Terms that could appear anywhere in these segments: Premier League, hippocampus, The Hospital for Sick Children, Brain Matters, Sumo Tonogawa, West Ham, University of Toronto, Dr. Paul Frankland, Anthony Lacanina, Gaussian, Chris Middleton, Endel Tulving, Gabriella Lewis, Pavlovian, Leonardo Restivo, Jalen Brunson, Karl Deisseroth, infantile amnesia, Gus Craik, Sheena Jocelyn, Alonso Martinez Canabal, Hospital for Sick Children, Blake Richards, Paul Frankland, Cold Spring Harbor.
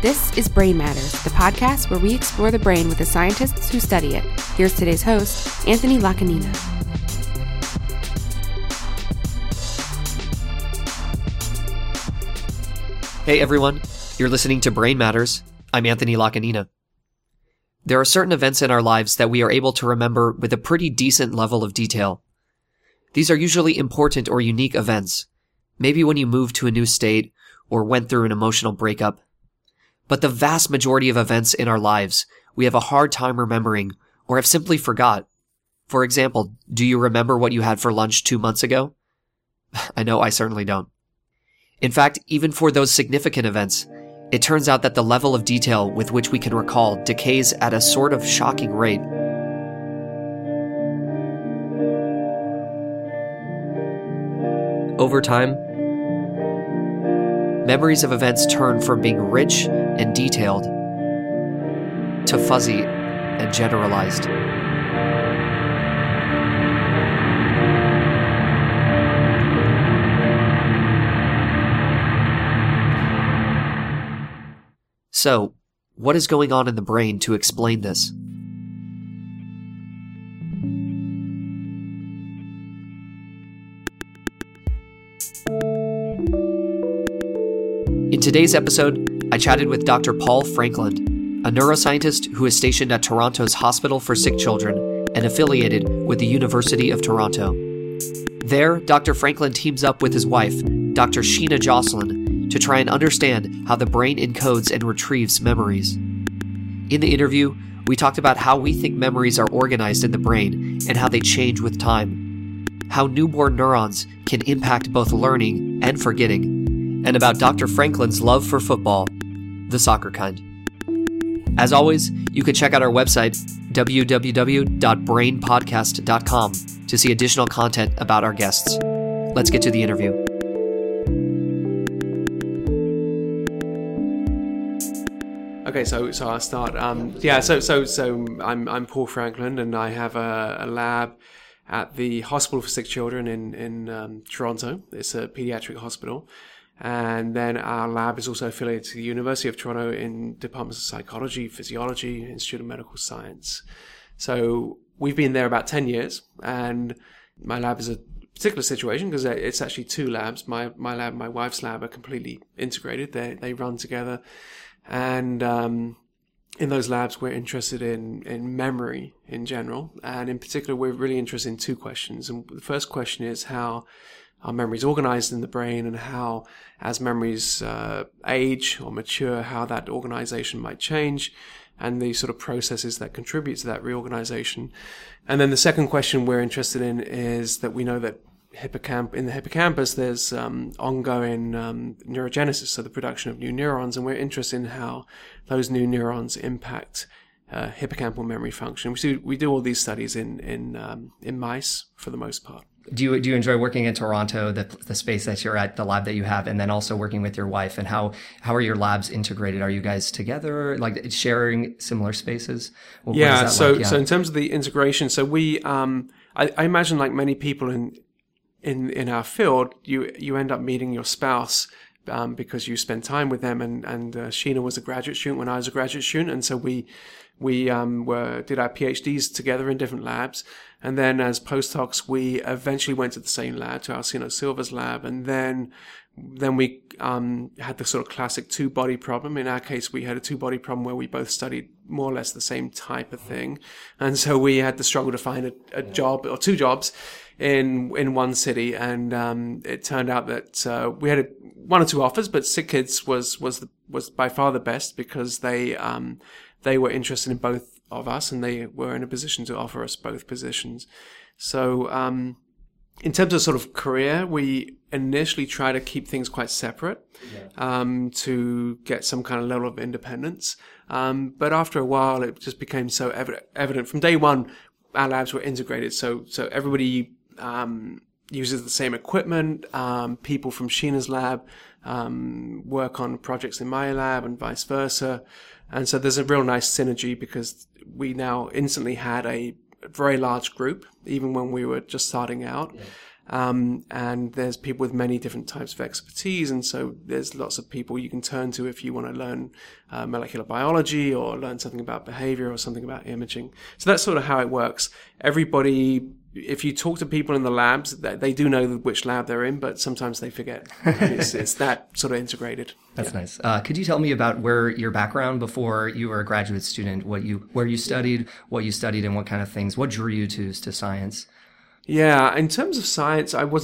This is Brain Matters, the podcast where we explore the brain with the scientists who study it. Here's today's host, Anthony Lacanina. Hey everyone, you're listening to Brain Matters. I'm Anthony Lacanina. There are certain events in our lives that we are able to remember with a pretty decent level of detail. These are usually important or unique events, maybe when you moved to a new state or went through an emotional breakup. But the vast majority of events in our lives, we have a hard time remembering or have simply forgot. For example, do you remember what you had for lunch 2 months ago? I know I certainly don't. In fact, even for those significant events, it turns out that the level of detail with which we can recall decays at a sort of shocking rate. Over time, memories of events turn from being rich and detailed to fuzzy and generalized. So, what is going on in the brain to explain this? In today's episode, I chatted with Dr. Paul Frankland, a neuroscientist who is stationed at Toronto's Hospital for Sick Children and affiliated with the University of Toronto. There, Dr. Frankland teams up with his wife, Dr. Sheena Jocelyn, to try and understand how the brain encodes and retrieves memories. In the interview, we talked about how we think memories are organized in the brain and how they change with time, how newborn neurons can impact both learning and forgetting, and about Dr. Frankland's love for football, the soccer kind. As always, you can check out our website, www.brainpodcast.com, to see additional content about our guests. Let's get to the interview. Okay, so I'll start. I'm Paul Frankland, and I have a lab at the Hospital for Sick Children in Toronto. It's a pediatric hospital, and then our lab is also affiliated to the University of Toronto in departments of psychology, physiology, and student medical science. So we've been there about 10 years, and my lab is a particular situation because it's actually two labs. My lab, and my wife's lab, are completely integrated. They run together. And in those labs, we're interested in memory in general. And in particular, we're really interested in two questions. And the first question is how our memory is organized in the brain and how, as memories age or mature, how that organization might change and the sort of processes that contribute to that reorganization. And then the second question we're interested in is that we know that in the hippocampus, there's ongoing neurogenesis, so the production of new neurons, and we're interested in how those new neurons impact hippocampal memory function. We do all these studies in mice for the most part. Do you enjoy working in Toronto, the space that you're at, the lab that you have, and then also working with your wife? And how are your labs integrated? Are you guys together, like sharing similar spaces? Well, yeah. So in terms of the integration, so we I imagine, like many people in our field, you end up meeting your spouse because you spend time with them. And Sheena was a graduate student when I was a graduate student, and so we did our PhDs together in different labs. And then as postdocs, we eventually went to the same lab, to Alcino Silva's lab, and then we had the sort of classic two-body problem. In our case, we had a two-body problem where we both studied more or less the same type of thing, and so we had the struggle to find a job or two jobs in one city. And it turned out that we had one or two offers, but Sick Kids was by far the best because they were interested in both of us, and they were in a position to offer us both positions. So in terms of sort of career, we initially try to keep things quite separate, to get some kind of level of independence. But after a while, it just became so evident. From day one, our labs were integrated. So everybody uses the same equipment. People from Sheena's lab work on projects in my lab and vice versa. And so there's a real nice synergy because we now instantly had a very large group, even when we were just starting out. Yeah. And there's people with many different types of expertise, and so there's lots of people you can turn to if you want to learn molecular biology or learn something about behavior or something about imaging. So that's sort of how it works. Everybody, if you talk to people in the labs, they do know which lab they're in, but sometimes they forget. It's that sort of integrated. That's nice. Could you tell me about where your background before you were a graduate student, what you studied and what kind of things, what drew you to science? Yeah, in terms of science, I grew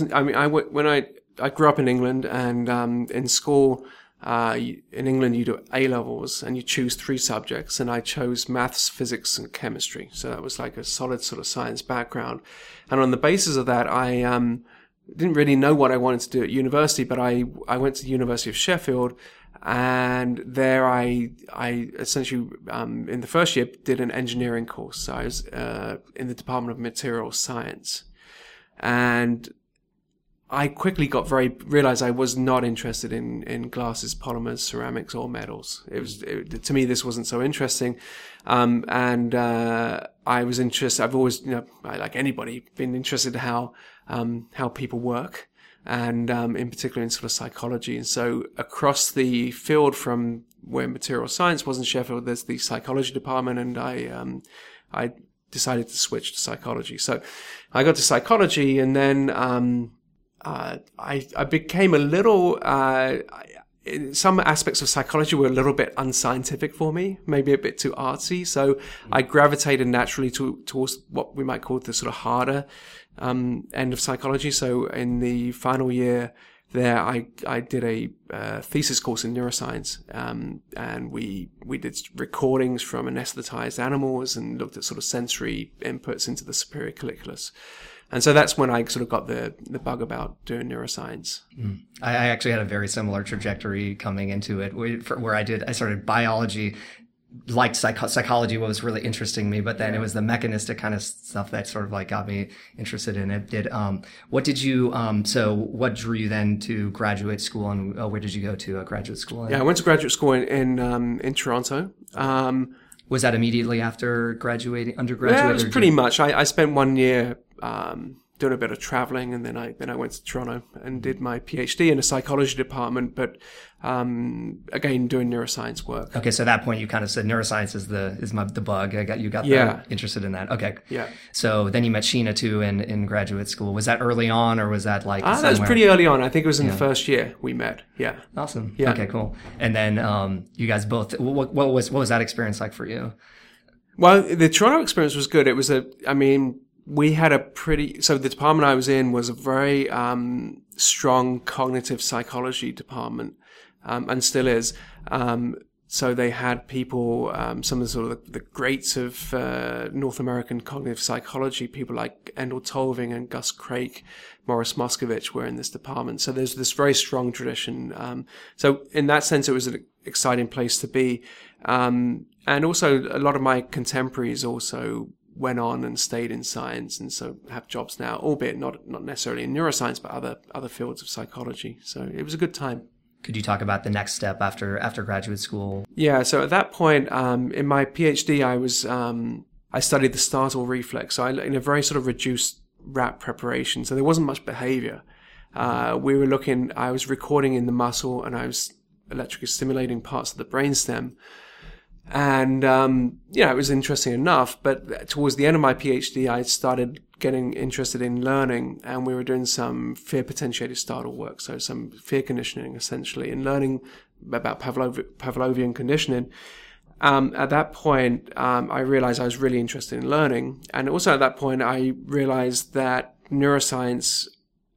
up in England, and in school, in England you do A levels and you choose three subjects, and I chose maths, physics and chemistry. So that was like a solid sort of science background. And on the basis of that, I didn't really know what I wanted to do at university, but I went to the University of Sheffield, and there I essentially, in the first year, did an engineering course. So I was in the Department of Material Science. And I quickly realized I was not interested in glasses, polymers, ceramics, or metals. To me, this wasn't so interesting. I was interested, I've always, like anybody, been interested in how people work, and in particular in sort of psychology. And so across the field from where material science was in Sheffield, there's the psychology department, and I decided to switch to psychology. So I got to psychology, and then I became a little, some aspects of psychology were a little bit unscientific for me, maybe a bit too artsy. So I gravitated naturally towards what we might call the sort of harder end of psychology. So in the final year there, I did a thesis course in neuroscience, and we did recordings from anesthetized animals and looked at sort of sensory inputs into the superior colliculus. And so that's when I sort of got the bug about doing neuroscience. I actually had a very similar trajectory coming into it, where I started biology, liked psychology, what was really interesting me, but then it was the mechanistic kind of stuff that sort of like got me interested in it. What drew you then to graduate school, and where did you go to graduate school? Yeah, I went to graduate school in Toronto. Was that immediately after graduating, undergraduate? Yeah, it was pretty much. I spent 1 year doing a bit of traveling, and then I went to Toronto and did my PhD in a psychology department, but again doing neuroscience work. Okay, so at that point you kind of said neuroscience is the bug. Interested in that. Okay, yeah. So then you met Sheena too in graduate school. Was that early on, or was that like? That was pretty early on. I think it was in the first year we met. Yeah. Awesome. Yeah. Okay. Cool. And then you guys both. What was that experience like for you? Well, the Toronto experience was good. It was the department I was in was a very strong cognitive psychology department, and still is. So they had people, some of the sort of the greats of North American cognitive psychology, people like Endel Tulving and Gus Craik, Morris Moscovitch were in this department. So there's this very strong tradition. So in that sense, it was an exciting place to be. And also a lot of my contemporaries also went on and stayed in science, and so have jobs now, albeit not necessarily in neuroscience, but other fields of psychology. So it was a good time. Could you talk about the next step after graduate school? Yeah, so at that point, in my PhD, I studied the startle reflex. So in a very sort of reduced rat preparation, so there wasn't much behavior. I was recording in the muscle, and I was electrically stimulating parts of the brainstem. And, it was interesting enough, but towards the end of my PhD, I started getting interested in learning, and we were doing some fear potentiated startle work. So some fear conditioning, essentially, and learning about Pavlovian conditioning. At that point, I realized I was really interested in learning. And also at that point, I realized that neuroscience,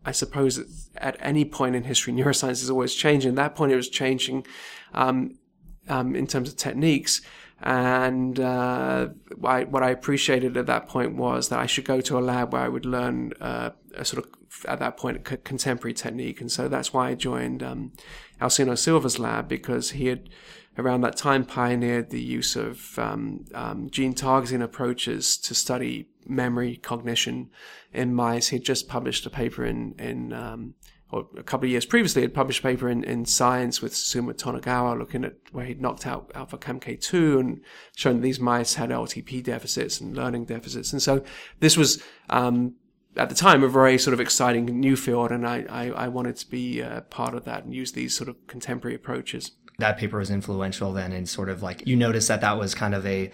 I suppose at any point in history, neuroscience is always changing. At that point, it was changing, in terms of techniques, and what I appreciated at that point was that I should go to a lab where I would learn a sort of, at that point, a contemporary technique. And so that's why I joined Alcino Silva's lab, because he had around that time pioneered the use of gene targeting approaches to study memory, cognition in mice. He had just published a paper or a couple of years previously, had published a paper in Science with Sumo Tonogawa, looking at where he'd knocked out Alpha Cam K2 and shown that these mice had LTP deficits and learning deficits. And so this was at the time, a very sort of exciting new field, and I wanted to be part of that and use these sort of contemporary approaches. That paper was influential then in sort of like, you noticed that that was kind of a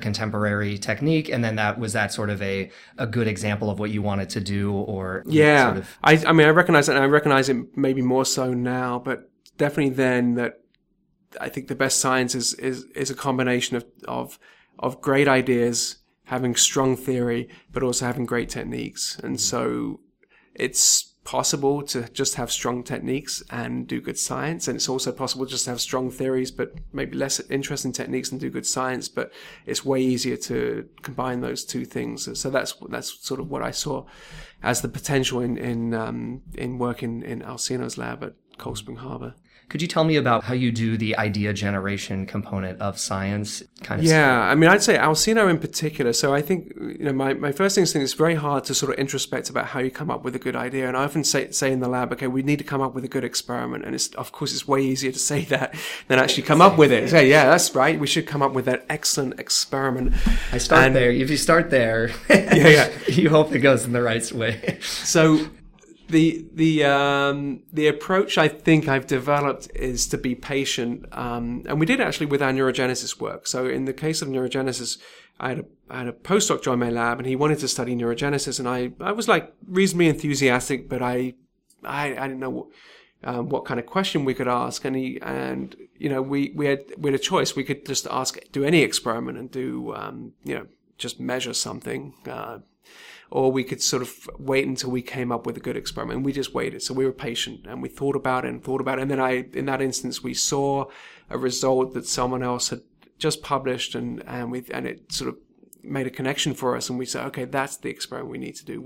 contemporary technique, and then that was that sort of a good example of what you wanted to do, or... Yeah, sort of... I mean, I recognize that, and I recognize it maybe more so now, but definitely then, that I think the best science is a combination of great ideas, having strong theory, but also having great techniques. And so it's possible to just have strong techniques and do good science, and it's also possible just to have strong theories but maybe less interesting techniques and do good science, but it's way easier to combine those two things. So that's sort of what I saw as the potential in working in Alcino's lab at Cold Spring Harbor. Could you tell me about how you do the idea generation component of science? Yeah, I mean, I'd say Alcino in particular. So I think, you know, my first instinct is very hard to sort of introspect about how you come up with a good idea. And I often say in the lab, okay, we need to come up with a good experiment. And of course it's way easier to say that than actually come up with it. So yeah, that's right. We should come up with that excellent experiment. If you start there, you hope it goes in the right way. So the approach I think I've developed is to be patient, and we did actually with our neurogenesis work. So in the case of neurogenesis, I had a postdoc join my lab, and he wanted to study neurogenesis, and I was like reasonably enthusiastic, but I didn't know what kind of question we could ask, and you know we had a choice. We could just do any experiment and do just measure something. Or we could sort of wait until we came up with a good experiment. And we just waited. So we were patient, and we thought about it. And then in that instance, we saw a result that someone else had just published, and it sort of made a connection for us. And we said, okay, that's the experiment we need to do.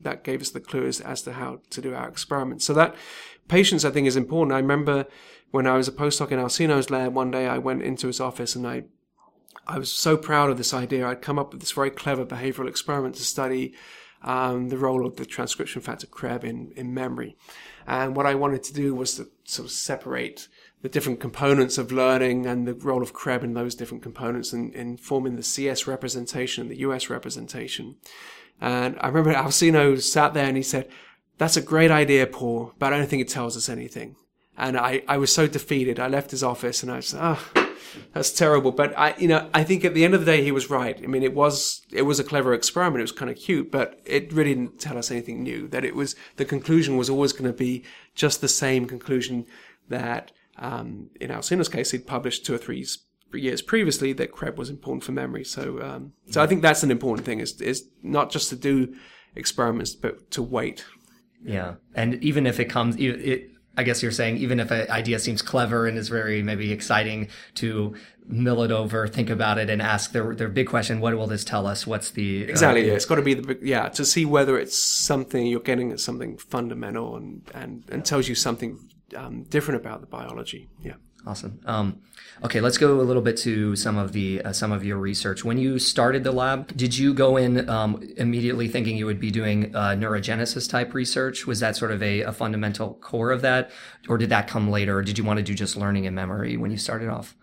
That gave us the clues as to how to do our experiment. So that patience, I think, is important. I remember when I was a postdoc in Alcino's lab, one day I went into his office, and I was so proud of this idea. I'd come up with this very clever behavioral experiment to study the role of the transcription factor CREB in memory. And what I wanted to do was to sort of separate the different components of learning and the role of CREB in those different components in forming the CS representation and the US representation. And I remember Alcino sat there and he said, "That's a great idea, Paul, but I don't think it tells us anything." And I was so defeated. I left his office and I said, that's terrible. But I think at the end of the day, he was right. I mean, it was a clever experiment. It was kind of cute, but it really didn't tell us anything new. That the conclusion was always going to be just the same conclusion that, in Alcino's case, he'd published 2 or 3 years previously, that CREB was important for memory. So I think that's an important thing, is not just to do experiments, but to wait. Yeah. And even if it comes, I guess you're saying, even if an idea seems clever and is very maybe exciting, to mill it over, think about it, and ask their big question: what will this tell us? What's the exactly? It's got to be to see whether it's something you're getting at something fundamental and tells you something different about the biology. Yeah. Awesome. Okay, let's go a little bit to some of your research. When you started the lab, did you go in immediately thinking you would be doing neurogenesis type research? Was that sort of a fundamental core of that, or did that come later? Or did you want to do just learning and memory when you started off?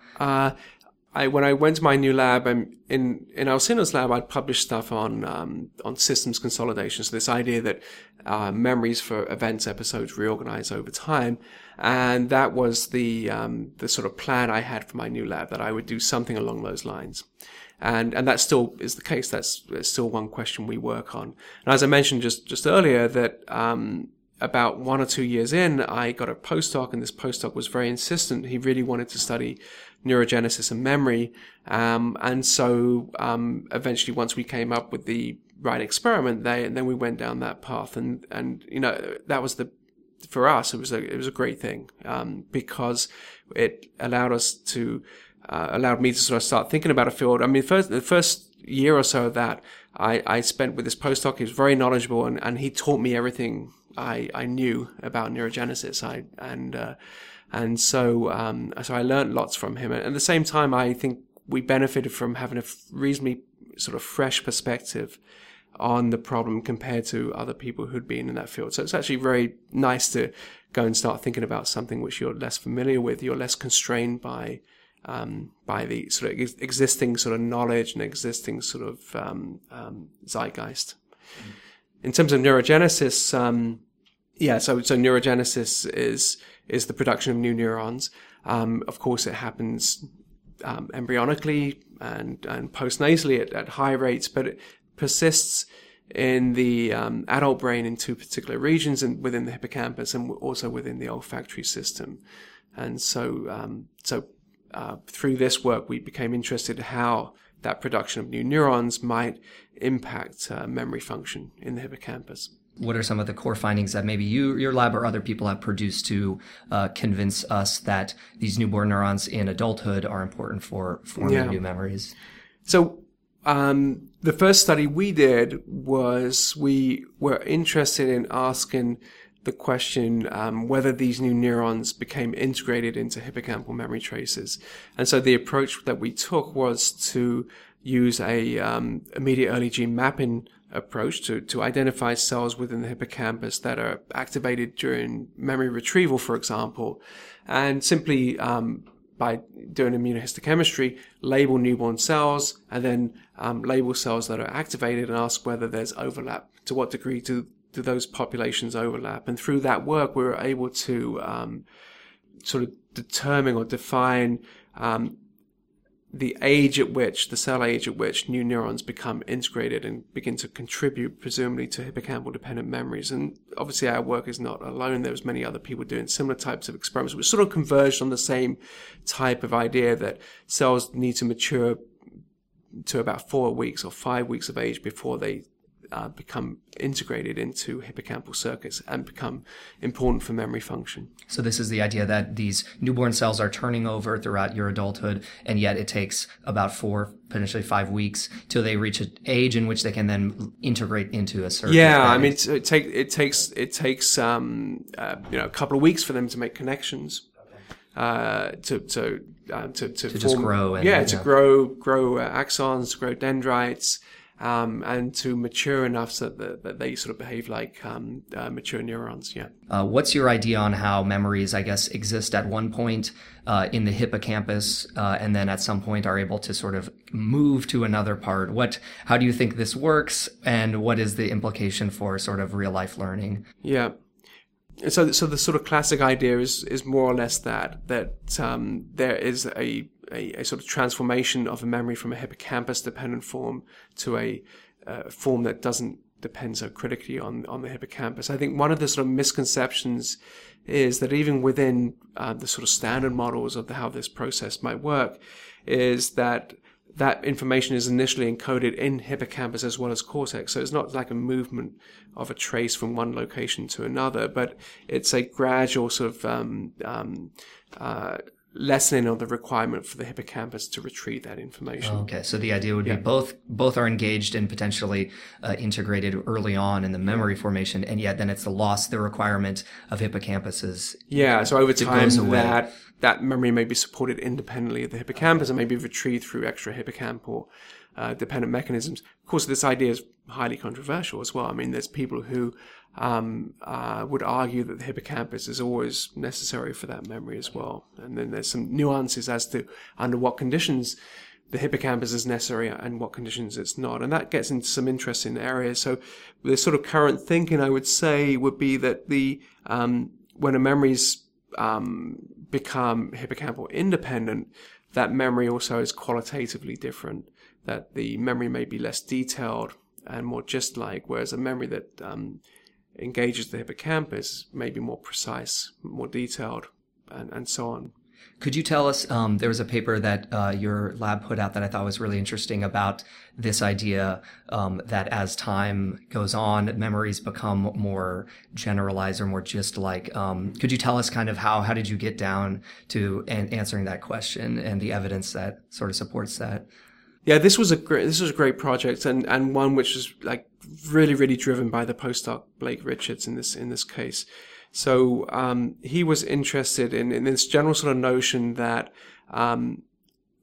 When I went to my new lab, in Alcino's lab, I'd published stuff on systems consolidation. So this idea that memories for events episodes reorganize over time. And that was the sort of plan I had for my new lab, that I would do something along those lines. And that still is the case. That's still one question we work on. And as I mentioned just earlier, that about 1 or 2 years in, I got a postdoc, and this postdoc was very insistent. He really wanted to study neurogenesis and memory. And so eventually, once we came up with the right experiment, then we went down that path. And you know, that was for us, it was a great thing, because it allowed me to sort of start thinking about a field. I mean, the first year or so of that, I spent with this postdoc. He was very knowledgeable, and he taught me everything I knew about neurogenesis. So I learned lots from him. And at the same time, I think we benefited from having a reasonably sort of fresh perspective on the problem compared to other people who'd been in that field. So it's actually very nice to go and start thinking about something which you're less familiar with. You're less constrained by the sort of existing sort of knowledge and existing sort of zeitgeist. In terms of neurogenesis, so neurogenesis is the production of new neurons. Of course, it happens embryonically and postnasally at high rates, but it persists in the adult brain in two particular regions, and within the hippocampus and also within the olfactory system. And so, through this work, we became interested in how that production of new neurons might impact memory function in the hippocampus. What are some of the core findings that maybe your lab or other people have produced to convince us that these newborn neurons in adulthood are important for forming new memories? So the first study we did was we were interested in asking the question whether these new neurons became integrated into hippocampal memory traces. And so the approach that we took was to use a immediate early gene mapping approach to identify cells within the hippocampus that are activated during memory retrieval, for example, and simply by doing immunohistochemistry, label newborn cells and then label cells that are activated and ask whether there's overlap. To what degree do those populations overlap? And through that work, we were able to sort of determine or define the age at which, the cell age at which new neurons become integrated and begin to contribute, presumably, to hippocampal-dependent memories. And obviously our work is not alone. There was many other people doing similar types of experiments, which sort of converged on the same type of idea that cells need to mature to about 4 weeks or 5 weeks of age before they become integrated into hippocampal circuits and become important for memory function. So this is the idea that these newborn cells are turning over throughout your adulthood, and yet it takes about 4, potentially 5 weeks till they reach an age in which they can then integrate into a circuit. Yeah, I mean, it takes a couple of weeks for them to make connections, to just grow. To grow axons, to grow dendrites. And to mature enough so that they sort of behave like mature neurons. What's your idea on how memories, I guess, exist at one point in the hippocampus, and then at some point are able to sort of move to another part? How do you think this works, and what is the implication for sort of real life learning? Yeah. So the sort of classic idea is more or less that there is a sort of transformation of a memory from a hippocampus-dependent form to a form that doesn't depend so critically on the hippocampus. I think one of the sort of misconceptions is that even within the sort of standard models of how this process might work, is that information is initially encoded in hippocampus as well as cortex. So it's not like a movement of a trace from one location to another, but it's a gradual sort of lessening of the requirement for the hippocampus to retrieve that information. Okay, so the idea would be both are engaged and potentially integrated early on in the memory formation, and yet then it's the requirement of hippocampuses. Yeah, so over time that memory may be supported independently of the hippocampus and may be retrieved through extra hippocampal dependent mechanisms. Of course, this idea is highly controversial as well. I mean, there's people who would argue that the hippocampus is always necessary for that memory as well. And then there's some nuances as to under what conditions the hippocampus is necessary and what conditions it's not. And that gets into some interesting areas. So the sort of current thinking, I would say, would be that when a memory's become hippocampal independent, that memory also is qualitatively different, that the memory may be less detailed and more gist-like, whereas a memory that engages the hippocampus may be more precise, more detailed, and so on. Could you tell us, there was a paper that your lab put out that I thought was really interesting about this idea that as time goes on, memories become more generalized or more gist-like. Could you tell us kind of how did you get down to answering that question and the evidence that sort of supports that? Yeah, this was a great project and one which is like really, really driven by the postdoc Blake Richards in this case. So he was interested in this general sort of notion that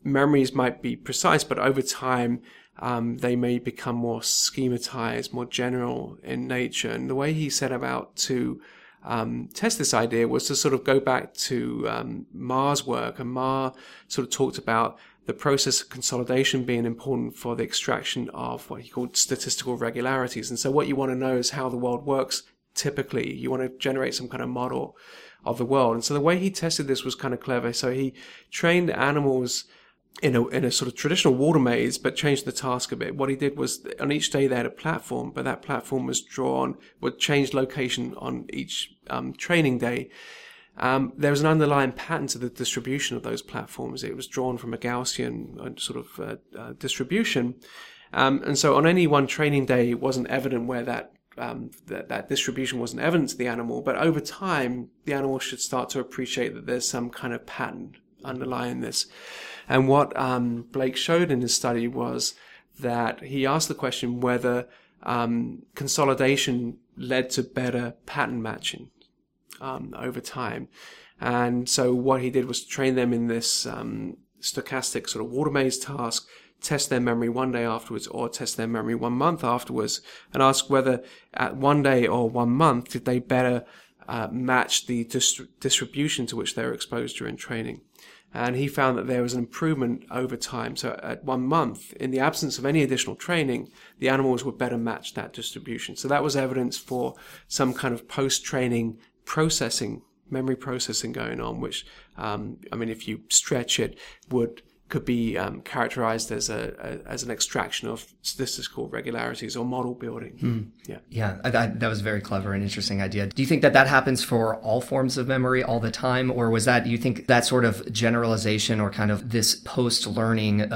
memories might be precise, but over time they may become more schematized, more general in nature. And the way he set about to test this idea was to sort of go back to Ma's work, and Ma sort of talked about the process of consolidation being important for the extraction of what he called statistical regularities. And so what you want to know is how the world works. Typically, you want to generate some kind of model of the world. And so the way he tested this was kind of clever. So he trained animals in a sort of traditional water maze, but changed the task a bit. What he did was, on each day they had a platform, but that platform was drawn, would change location on each training day. There was an underlying pattern to the distribution of those platforms. It was drawn from a Gaussian sort of distribution. And so on any one training day, it wasn't evident where that distribution wasn't evident to the animal. But over time, the animal should start to appreciate that there's some kind of pattern underlying this. And what Blake showed in his study was that he asked the question whether consolidation led to better pattern matching over time. And so what he did was train them in this stochastic sort of water maze task, test their memory one day afterwards or test their memory 1 month afterwards, and ask whether at 1 day or 1 month did they better match the distribution to which they were exposed during training. And he found that there was an improvement over time. So at 1 month, in the absence of any additional training, the animals would better match that distribution. So that was evidence for some kind of post-training processing, memory processing going on, which, I mean, if you stretch it, could be characterized as an extraction of statistical regularities or model building. Mm. Yeah, that was a very clever and interesting idea. Do you think that happens for all forms of memory all the time, or was that, you think, that sort of generalization or kind of this post-learning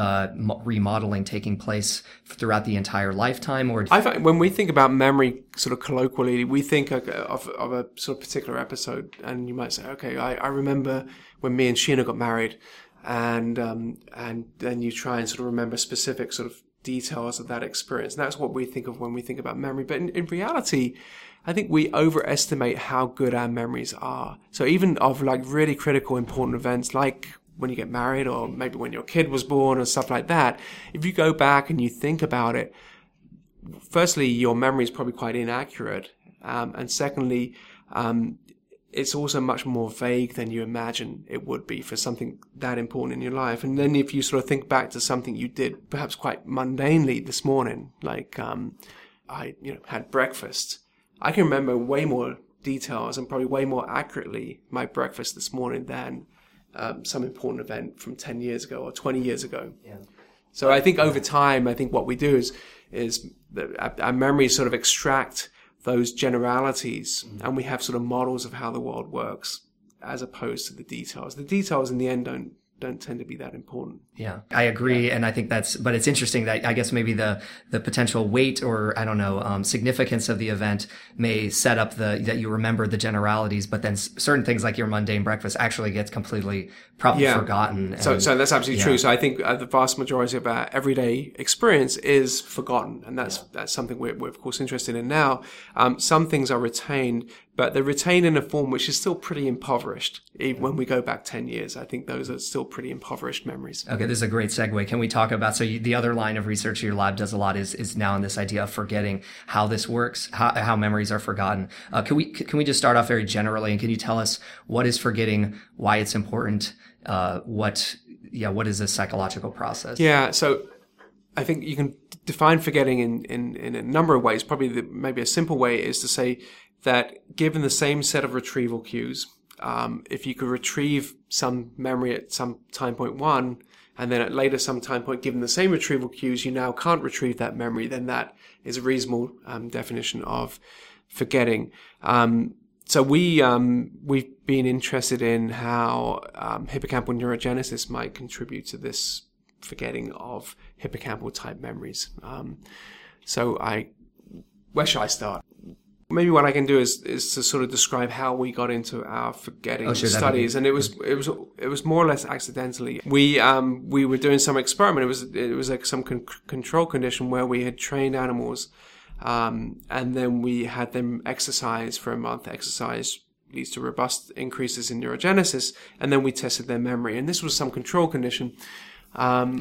remodeling taking place throughout the entire lifetime? Or I find when we think about memory, sort of colloquially, we think of a sort of particular episode, and you might say, okay, I remember when me and Sheena got married. And then you try and sort of remember specific sort of details of that experience. And that's what we think of when we think about memory. But in reality, I think we overestimate how good our memories are. So even of like really critical, important events, like when you get married or maybe when your kid was born or stuff like that, if you go back and you think about it, firstly, your memory is probably quite inaccurate. And secondly, it's also much more vague than you imagine it would be for something that important in your life. And then if you sort of think back to something you did perhaps quite mundanely this morning, like I had breakfast, I can remember way more details and probably way more accurately my breakfast this morning than some important event from 10 years ago or 20 years ago. Yeah. So I think over time, I think what we do is our memories sort of extract those generalities, and we have sort of models of how the world works as opposed to the details. The details in the end don't tend to be that important. Yeah, I agree. And I think but it's interesting that I guess maybe the potential weight or I don't know, significance of the event may set up that you remember the generalities, but then certain things like your mundane breakfast actually gets completely probably forgotten. So that's absolutely true. So I think the vast majority of our everyday experience is forgotten. And that's something we're of course interested in now. Some things are retained, but they're retained in a form which is still pretty impoverished. Even when we go back 10 years, I think those are still pretty impoverished memories. Okay, this is a great segue. Can we talk about, the other line of research your lab does a lot is now in this idea of forgetting, how this works, how memories are forgotten. Can we just start off very generally, and can you tell us what is forgetting, why it's important, what is a psychological process? Yeah, so I think you can define forgetting in a number of ways. Probably maybe a simple way is to say that given the same set of retrieval cues, if you could retrieve some memory at some time point one, and then at later some time point, given the same retrieval cues, you now can't retrieve that memory, then that is a reasonable definition of forgetting. So we've been interested in how hippocampal neurogenesis might contribute to this forgetting of hippocampal type memories. Where should I start? Maybe what I can do is to sort of describe how we got into our forgetting studies, and it was more or less accidentally. We were doing some experiment. It was like some control condition where we had trained animals, and then we had them exercise for a month. Exercise leads to robust increases in neurogenesis, and then we tested their memory. And this was some control condition. And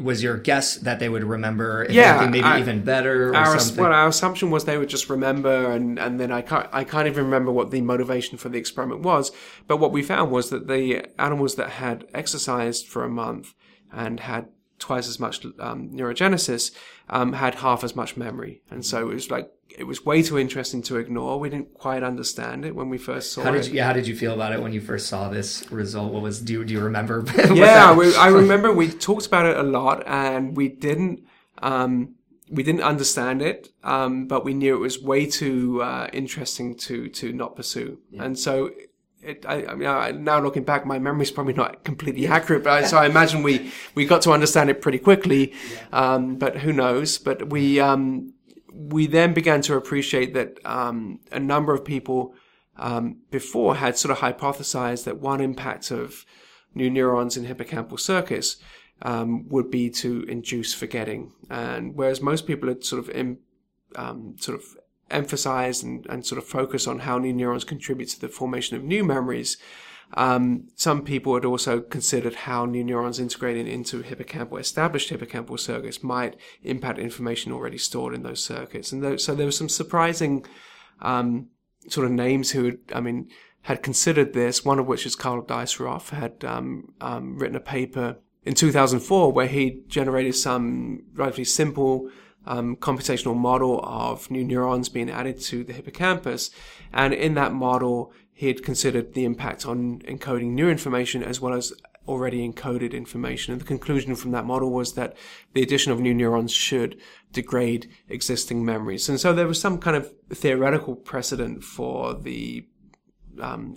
was your guess that they would remember even better or something? Well, our assumption was they would just remember, and then I can't even remember what the motivation for the experiment was. But what we found was that the animals that had exercised for a month and had twice as much neurogenesis, had half as much memory. And so it was like, it was way too interesting to ignore. We didn't quite understand it when we first saw it. How did you feel about it when you first saw this result? What was, do you remember? Yeah, I remember we talked about it a lot, and we didn't understand it, but we knew it was way too interesting to not pursue. Yeah. And so I mean, now looking back, my memory's probably not completely accurate, but so I imagine we got to understand it pretty quickly. Yeah. But who knows? But we then began to appreciate that a number of people before had sort of hypothesized that one impact of new neurons in hippocampal circuits would be to induce forgetting, and whereas most people had sort of emphasized and sort of focused on how new neurons contribute to the formation of new memories, some people had also considered how new neurons integrating into established hippocampal circuits might impact information already stored in those circuits. And so there were some surprising sort of names who had considered this, one of which is Karl Deisseroth, had written a paper in 2004 where he generated some relatively simple computational model of new neurons being added to the hippocampus. And in that model, he had considered the impact on encoding new information as well as already encoded information. And the conclusion from that model was that the addition of new neurons should degrade existing memories. And so there was some kind of theoretical precedent for the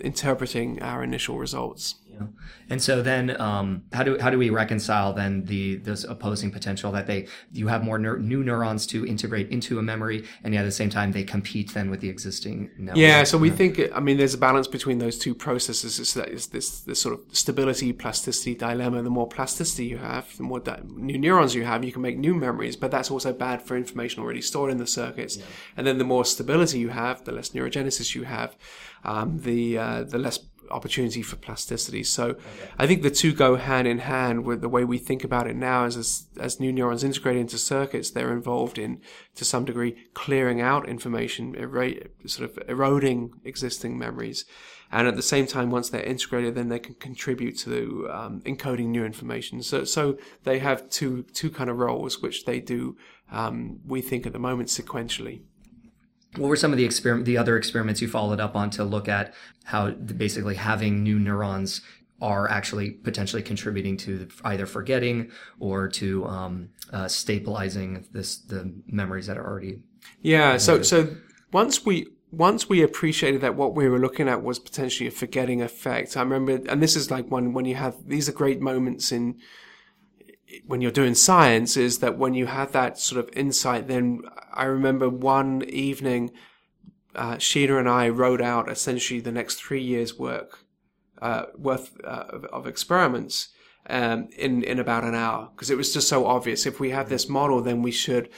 interpreting our initial results. Yeah. And so then, how do we reconcile then those opposing potential that you have more new neurons to integrate into a memory, and yet at the same time they compete then with the existing network? Yeah, so we think there's a balance between those two processes. It's this sort of stability plasticity dilemma. The more plasticity you have, the more new neurons you have, you can make new memories, but that's also bad for information already stored in the circuits. Yeah. And then the more stability you have, the less neurogenesis you have, the less opportunity for plasticity. So okay. I think the two go hand in hand with the way we think about it now is as new neurons integrate into circuits, they're involved in, to some degree, clearing out information, sort of eroding existing memories. And at the same time, once they're integrated, then they can contribute to encoding new information. So they have two kind of roles, which they do, we think at the moment, sequentially. What were some of the other experiments you followed up on to look at how basically having new neurons are actually potentially contributing to either forgetting or to stabilizing the memories that are already? Yeah. So once we appreciated that what we were looking at was potentially a forgetting effect, I remember, and this is like when you have these are great moments in when you're doing science, is that when you have that sort of insight, then I remember one evening, Sheena and I wrote out essentially the next 3 years' worth of experiments in about an hour, because it was just so obvious. If we have this model, then we should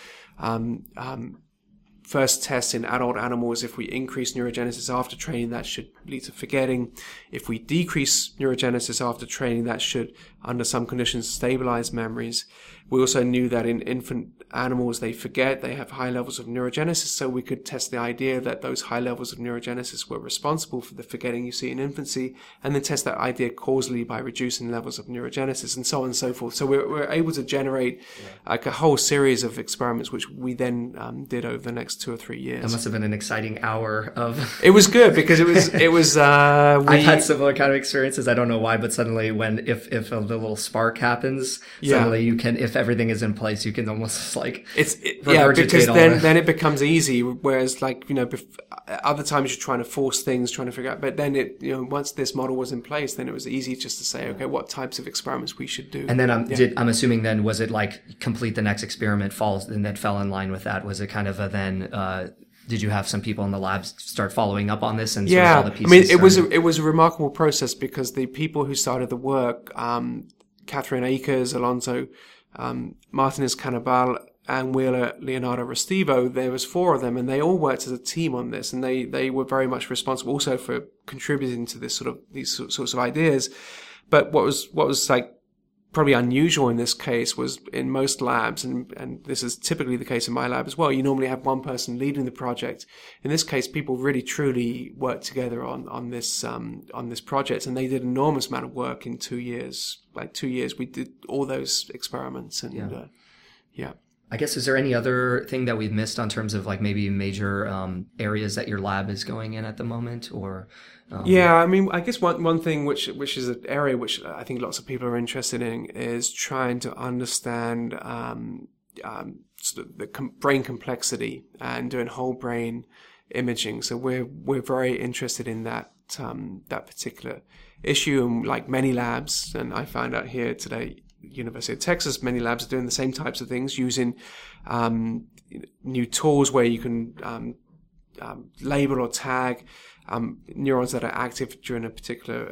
first test in adult animals. If we increase neurogenesis after training, that should lead to forgetting. If we decrease neurogenesis after training, that should, under some conditions, stabilize memories. We also knew that in infant animals, they forget, they have high levels of neurogenesis, so we could test the idea that those high levels of neurogenesis were responsible for the forgetting you see in infancy, and then test that idea causally by reducing levels of neurogenesis, and so on and so forth. So we're able to generate like a whole series of experiments, which we then did over the next 2 or 3 years. That must have been an exciting hour of... It was good, because it was... I've had similar kind of experiences, I don't know why, but suddenly if a little spark happens, suddenly you can, if everything is in place, you can almost like because then it becomes easy, whereas other times you're trying to force things, trying to figure out, but then once this model was in place, then it was easy just to say, okay, what types of experiments we should do. And then I'm assuming then, was it like complete the next experiment falls and that fell in line with that? Was it kind of a did you have some people in the labs start following up on this and sort of all the pieces? It was a remarkable process, because the people who started the work, Catherine Akers, Alonso Martinez Canabal, and Wheeler, Leonardo Restivo, there was 4 of them, and they all worked as a team on this, and they were very much responsible also for contributing to this sort of these sorts of ideas. But what was like probably unusual in this case was in most labs, and this is typically the case in my lab as well, you normally have one person leading the project. In this case, people really truly worked together on this project, and they did an enormous amount of work in 2 years. Like 2 years, we did all those experiments, and yeah. I guess, is there any other thing that we've missed on terms of like maybe major areas that your lab is going in at the moment, or? Yeah, I mean, I guess one thing which is an area which I think lots of people are interested in is trying to understand sort of the brain complexity and doing whole brain imaging. So we're very interested in that that particular issue, and like many labs, and I found out here today, University of Texas, many labs are doing the same types of things, using new tools where you can label or tag neurons that are active during a particular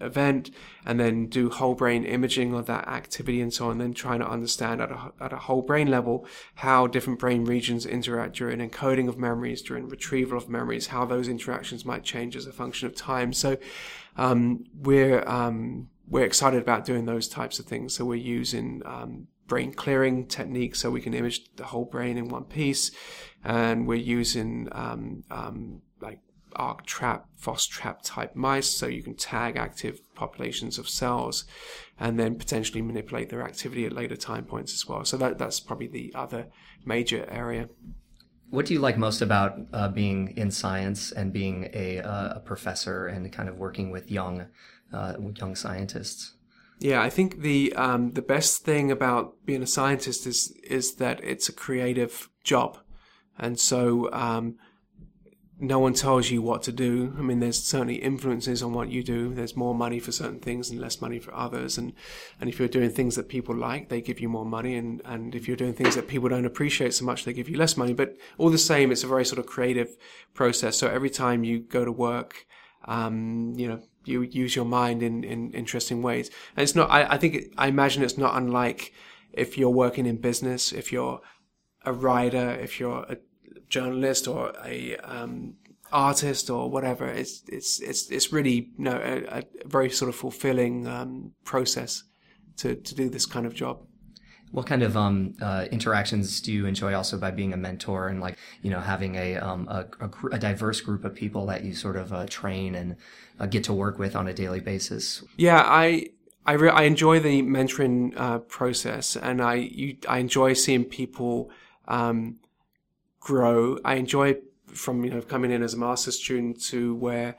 event, and then do whole brain imaging of that activity and so on, and then trying to understand at a whole brain level how different brain regions interact during encoding of memories, during retrieval of memories, how those interactions might change as a function of time. So we're excited about doing those types of things. So we're using brain clearing techniques so we can image the whole brain in one piece. And we're using like ARC trap, FOS trap type mice. So you can tag active populations of cells and then potentially manipulate their activity at later time points as well. So that's probably the other major area. What do you like most about being in science and being a professor and kind of working with young scientists? Yeah, I think the best thing about being a scientist is that it's a creative job, and so no one tells you what to do. I mean, there's certainly influences on what you do. There's more money for certain things and less money for others, and if you're doing things that people like, they give you more money, and if you're doing things that people don't appreciate so much, they give you less money. But all the same, it's a very sort of creative process. So every time you go to work, you use your mind in interesting ways. And it's not, I imagine it's not unlike if you're working in business, if you're a writer, if you're a journalist or a artist or whatever. It's really, you know, a very sort of fulfilling process to do this kind of job. What kind of interactions do you enjoy also by being a mentor and, like, you know, having a diverse group of people that you sort of train and get to work with on a daily basis? Yeah, I enjoy the mentoring process, and I enjoy seeing people grow. I enjoy from, you know, coming in as a master's student to where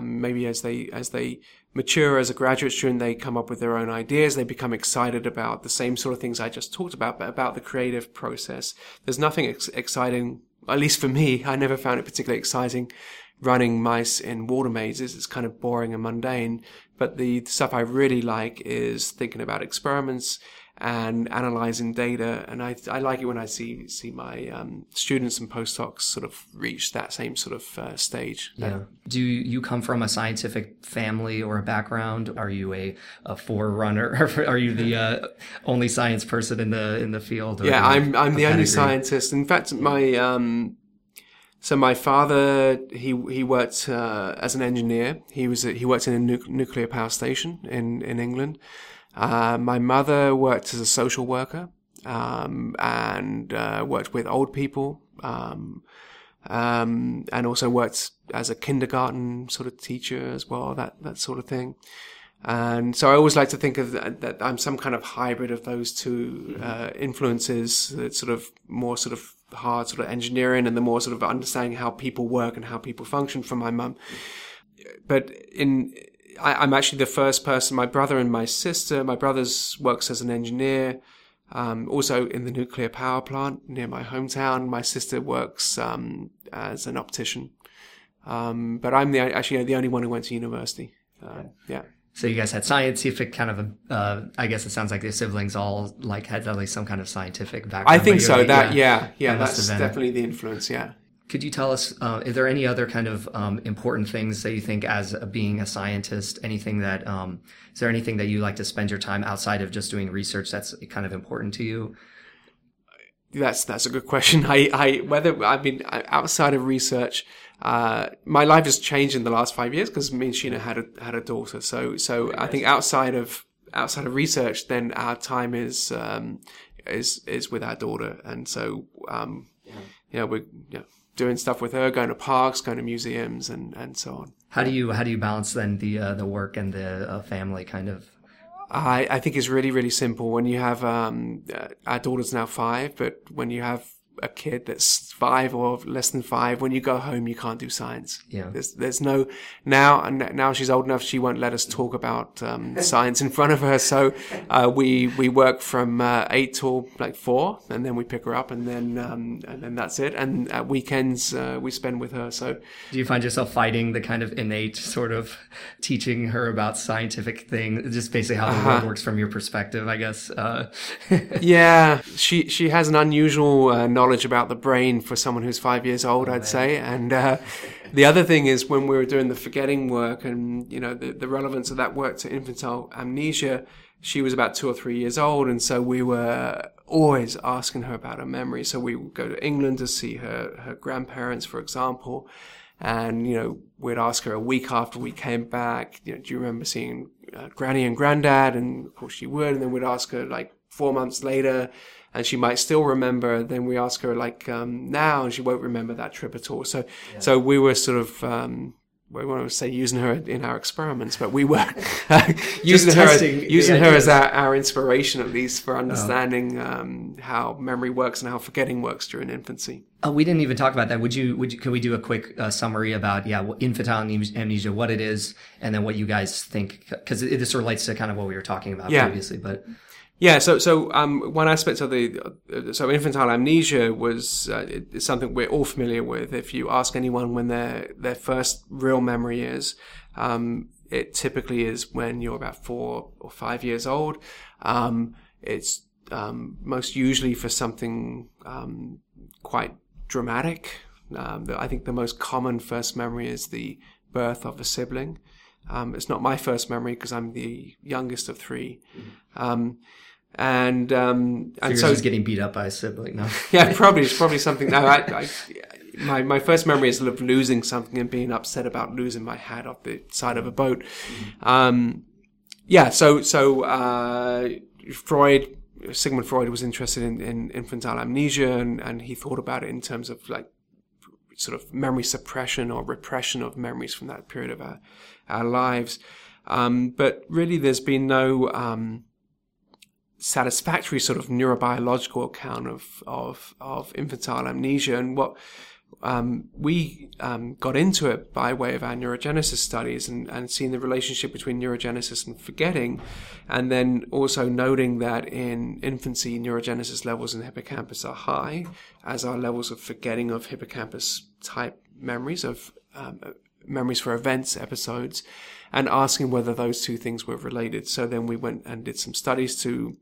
maybe as they mature as a graduate student, they come up with their own ideas. They become excited about the same sort of things I just talked about, but about the creative process. There's nothing exciting, at least for me. I never found it particularly exciting running mice in water mazes. It's kind of boring and mundane. But the stuff I really like is thinking about experiments and analyzing data. And I like it when I see my students and postdocs sort of reach that same sort of stage. Yeah. Do you come from a scientific family or a background? Are you a forerunner? Are you the only science person in the field? Or yeah, I'm the only scientist. In fact, my father, he worked as an engineer. He worked in a nuclear power station in England. My mother worked as a social worker, and worked with old people, and also worked as a kindergarten sort of teacher as well, that sort of thing. And so I always like to think of that I'm some kind of hybrid of those two, influences. It's sort of more sort of hard sort of engineering and the more sort of understanding how people work and how people function from my mum. But I'm actually the first person. My brother and my sister. My brother works as an engineer, also in the nuclear power plant near my hometown. My sister works as an optician, but I'm the only one who went to university. Yeah. So you guys had scientific kind of I guess it sounds like your siblings all like had at least some kind of scientific background. I think so. That's definitely the influence. Yeah. Could you tell us, is there any other kind of important things that you think as being a scientist, is there anything that you like to spend your time outside of just doing research that's kind of important to you? That's a good question. Outside of research, my life has changed in the last 5 years because me and Sheena had a daughter. So I think outside of outside of research, then our time is with our daughter, and so you know, we're doing stuff with her, going to parks, going to museums, and so on. How do you balance then the work and the family kind of? I think it's really simple. When you have our daughter's now 5, but when you have a kid that's 5 or less than 5, when you go home, you can't do science. Yeah. There's no, now she's old enough, she won't let us talk about science in front of her. So we work from 8 till like 4, and then we pick her up, and then that's it. And at weekends we spend with her. So do you find yourself fighting the kind of innate sort of teaching her about scientific thing, just basically how the world works from your perspective, I guess? Yeah, she has an unusual knowledge about the brain for someone who's 5 years old, I'd say. And the other thing is, when we were doing the forgetting work and, you know, the relevance of that work to infantile amnesia, she was about 2 or 3 years old. And so we were always asking her about her memory. So we would go to England to see her grandparents, for example. And, you know, we'd ask her a week after we came back, you know, do you remember seeing Granny and Granddad? And of course she would. And then we'd ask her like 4 months later, and she might still remember. Then we ask her like now, and she won't remember that trip at all. So, so we were sort of we want to say using her in our experiments, but we were using her as our inspiration, at least for understanding how memory works and how forgetting works during infancy. Oh, we didn't even talk about that. Could we do a quick summary about infantile amnesia, what it is, and then what you guys think, because this relates to kind of what we were talking about previously, but. Yeah, so one aspect of so infantile amnesia was it's something we're all familiar with. If you ask anyone when their first real memory is, it typically is when you're about 4 or 5 years old. It's most usually for something quite dramatic. I think the most common first memory is the birth of a sibling. It's not my first memory because I'm the youngest of 3. So just getting beat up by a sibling. No. Yeah, probably. It's probably something. No, my first memory is of losing something and being upset about losing my hat off the side of a boat. Mm-hmm. Sigmund Freud was interested in infantile amnesia, and he thought about it in terms of like sort of memory suppression or repression of memories from that period of our lives. But really there's been no satisfactory sort of neurobiological account of infantile amnesia. And what we got into it by way of our neurogenesis studies and seeing the relationship between neurogenesis and forgetting, and then also noting that in infancy neurogenesis levels in the hippocampus are high, as are levels of forgetting of hippocampus type memories of memories for events, episodes, and asking whether those two things were related. So then we went and did some studies to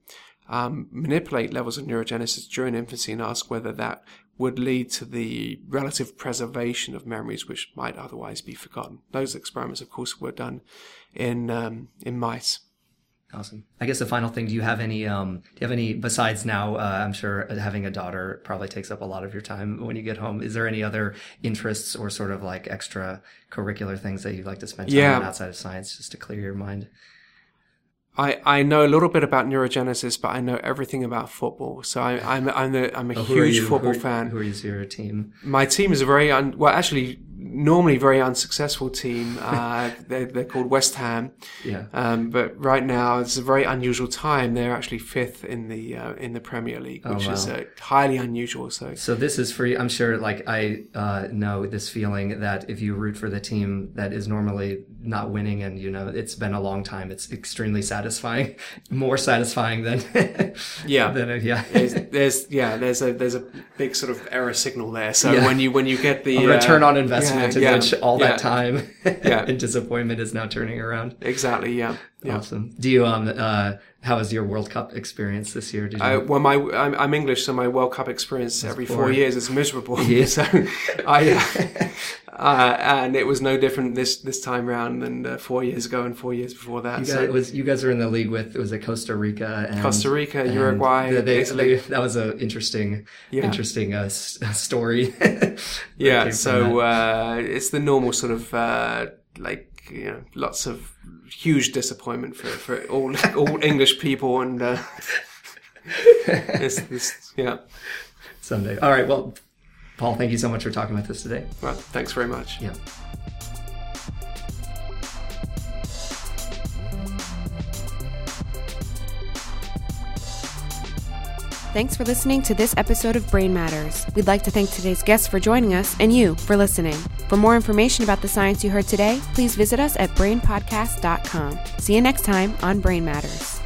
manipulate levels of neurogenesis during infancy and ask whether that would lead to the relative preservation of memories which might otherwise be forgotten. Those experiments, of course, were done in mice. Awesome. I guess the final thing, do you have any, besides now, I'm sure having a daughter probably takes up a lot of your time when you get home. Is there any other interests or sort of like extracurricular things that you'd like to spend time on outside of science just to clear your mind? I know a little bit about neurogenesis, but I know everything about football. So I'm a huge football fan. Who is your team? My team is a very, normally very unsuccessful team. They're called West Ham. Yeah. But right now it's a very unusual time. They're actually 5th in the Premier League, which is highly unusual. So this is for you. I'm sure like I know this feeling that if you root for the team that is normally not winning and, you know, it's been a long time, it's extremely satisfying, more satisfying than, There's a big sort of error signal there. So when you get the return on investment, that time and disappointment is now turning around. Exactly. Yeah. Awesome. Do you how was your World Cup experience this year? I'm English, so my World Cup experience every 4 years is miserable. Yeah. So and it was no different this time round than 4 years ago and 4 years before that. You guys were in the league with Costa Rica, and Uruguay, Italy. That was an interesting story. It's the normal sort of like you know, lots of huge disappointment for all English people, and yeah. Someday. All right. Well, Paul, thank you so much for talking with us today. Well, thanks very much. Yeah. Thanks for listening to this episode of Brain Matters. We'd like to thank today's guests for joining us and you for listening. For more information about the science you heard today, please visit us at brainpodcast.com. See you next time on Brain Matters.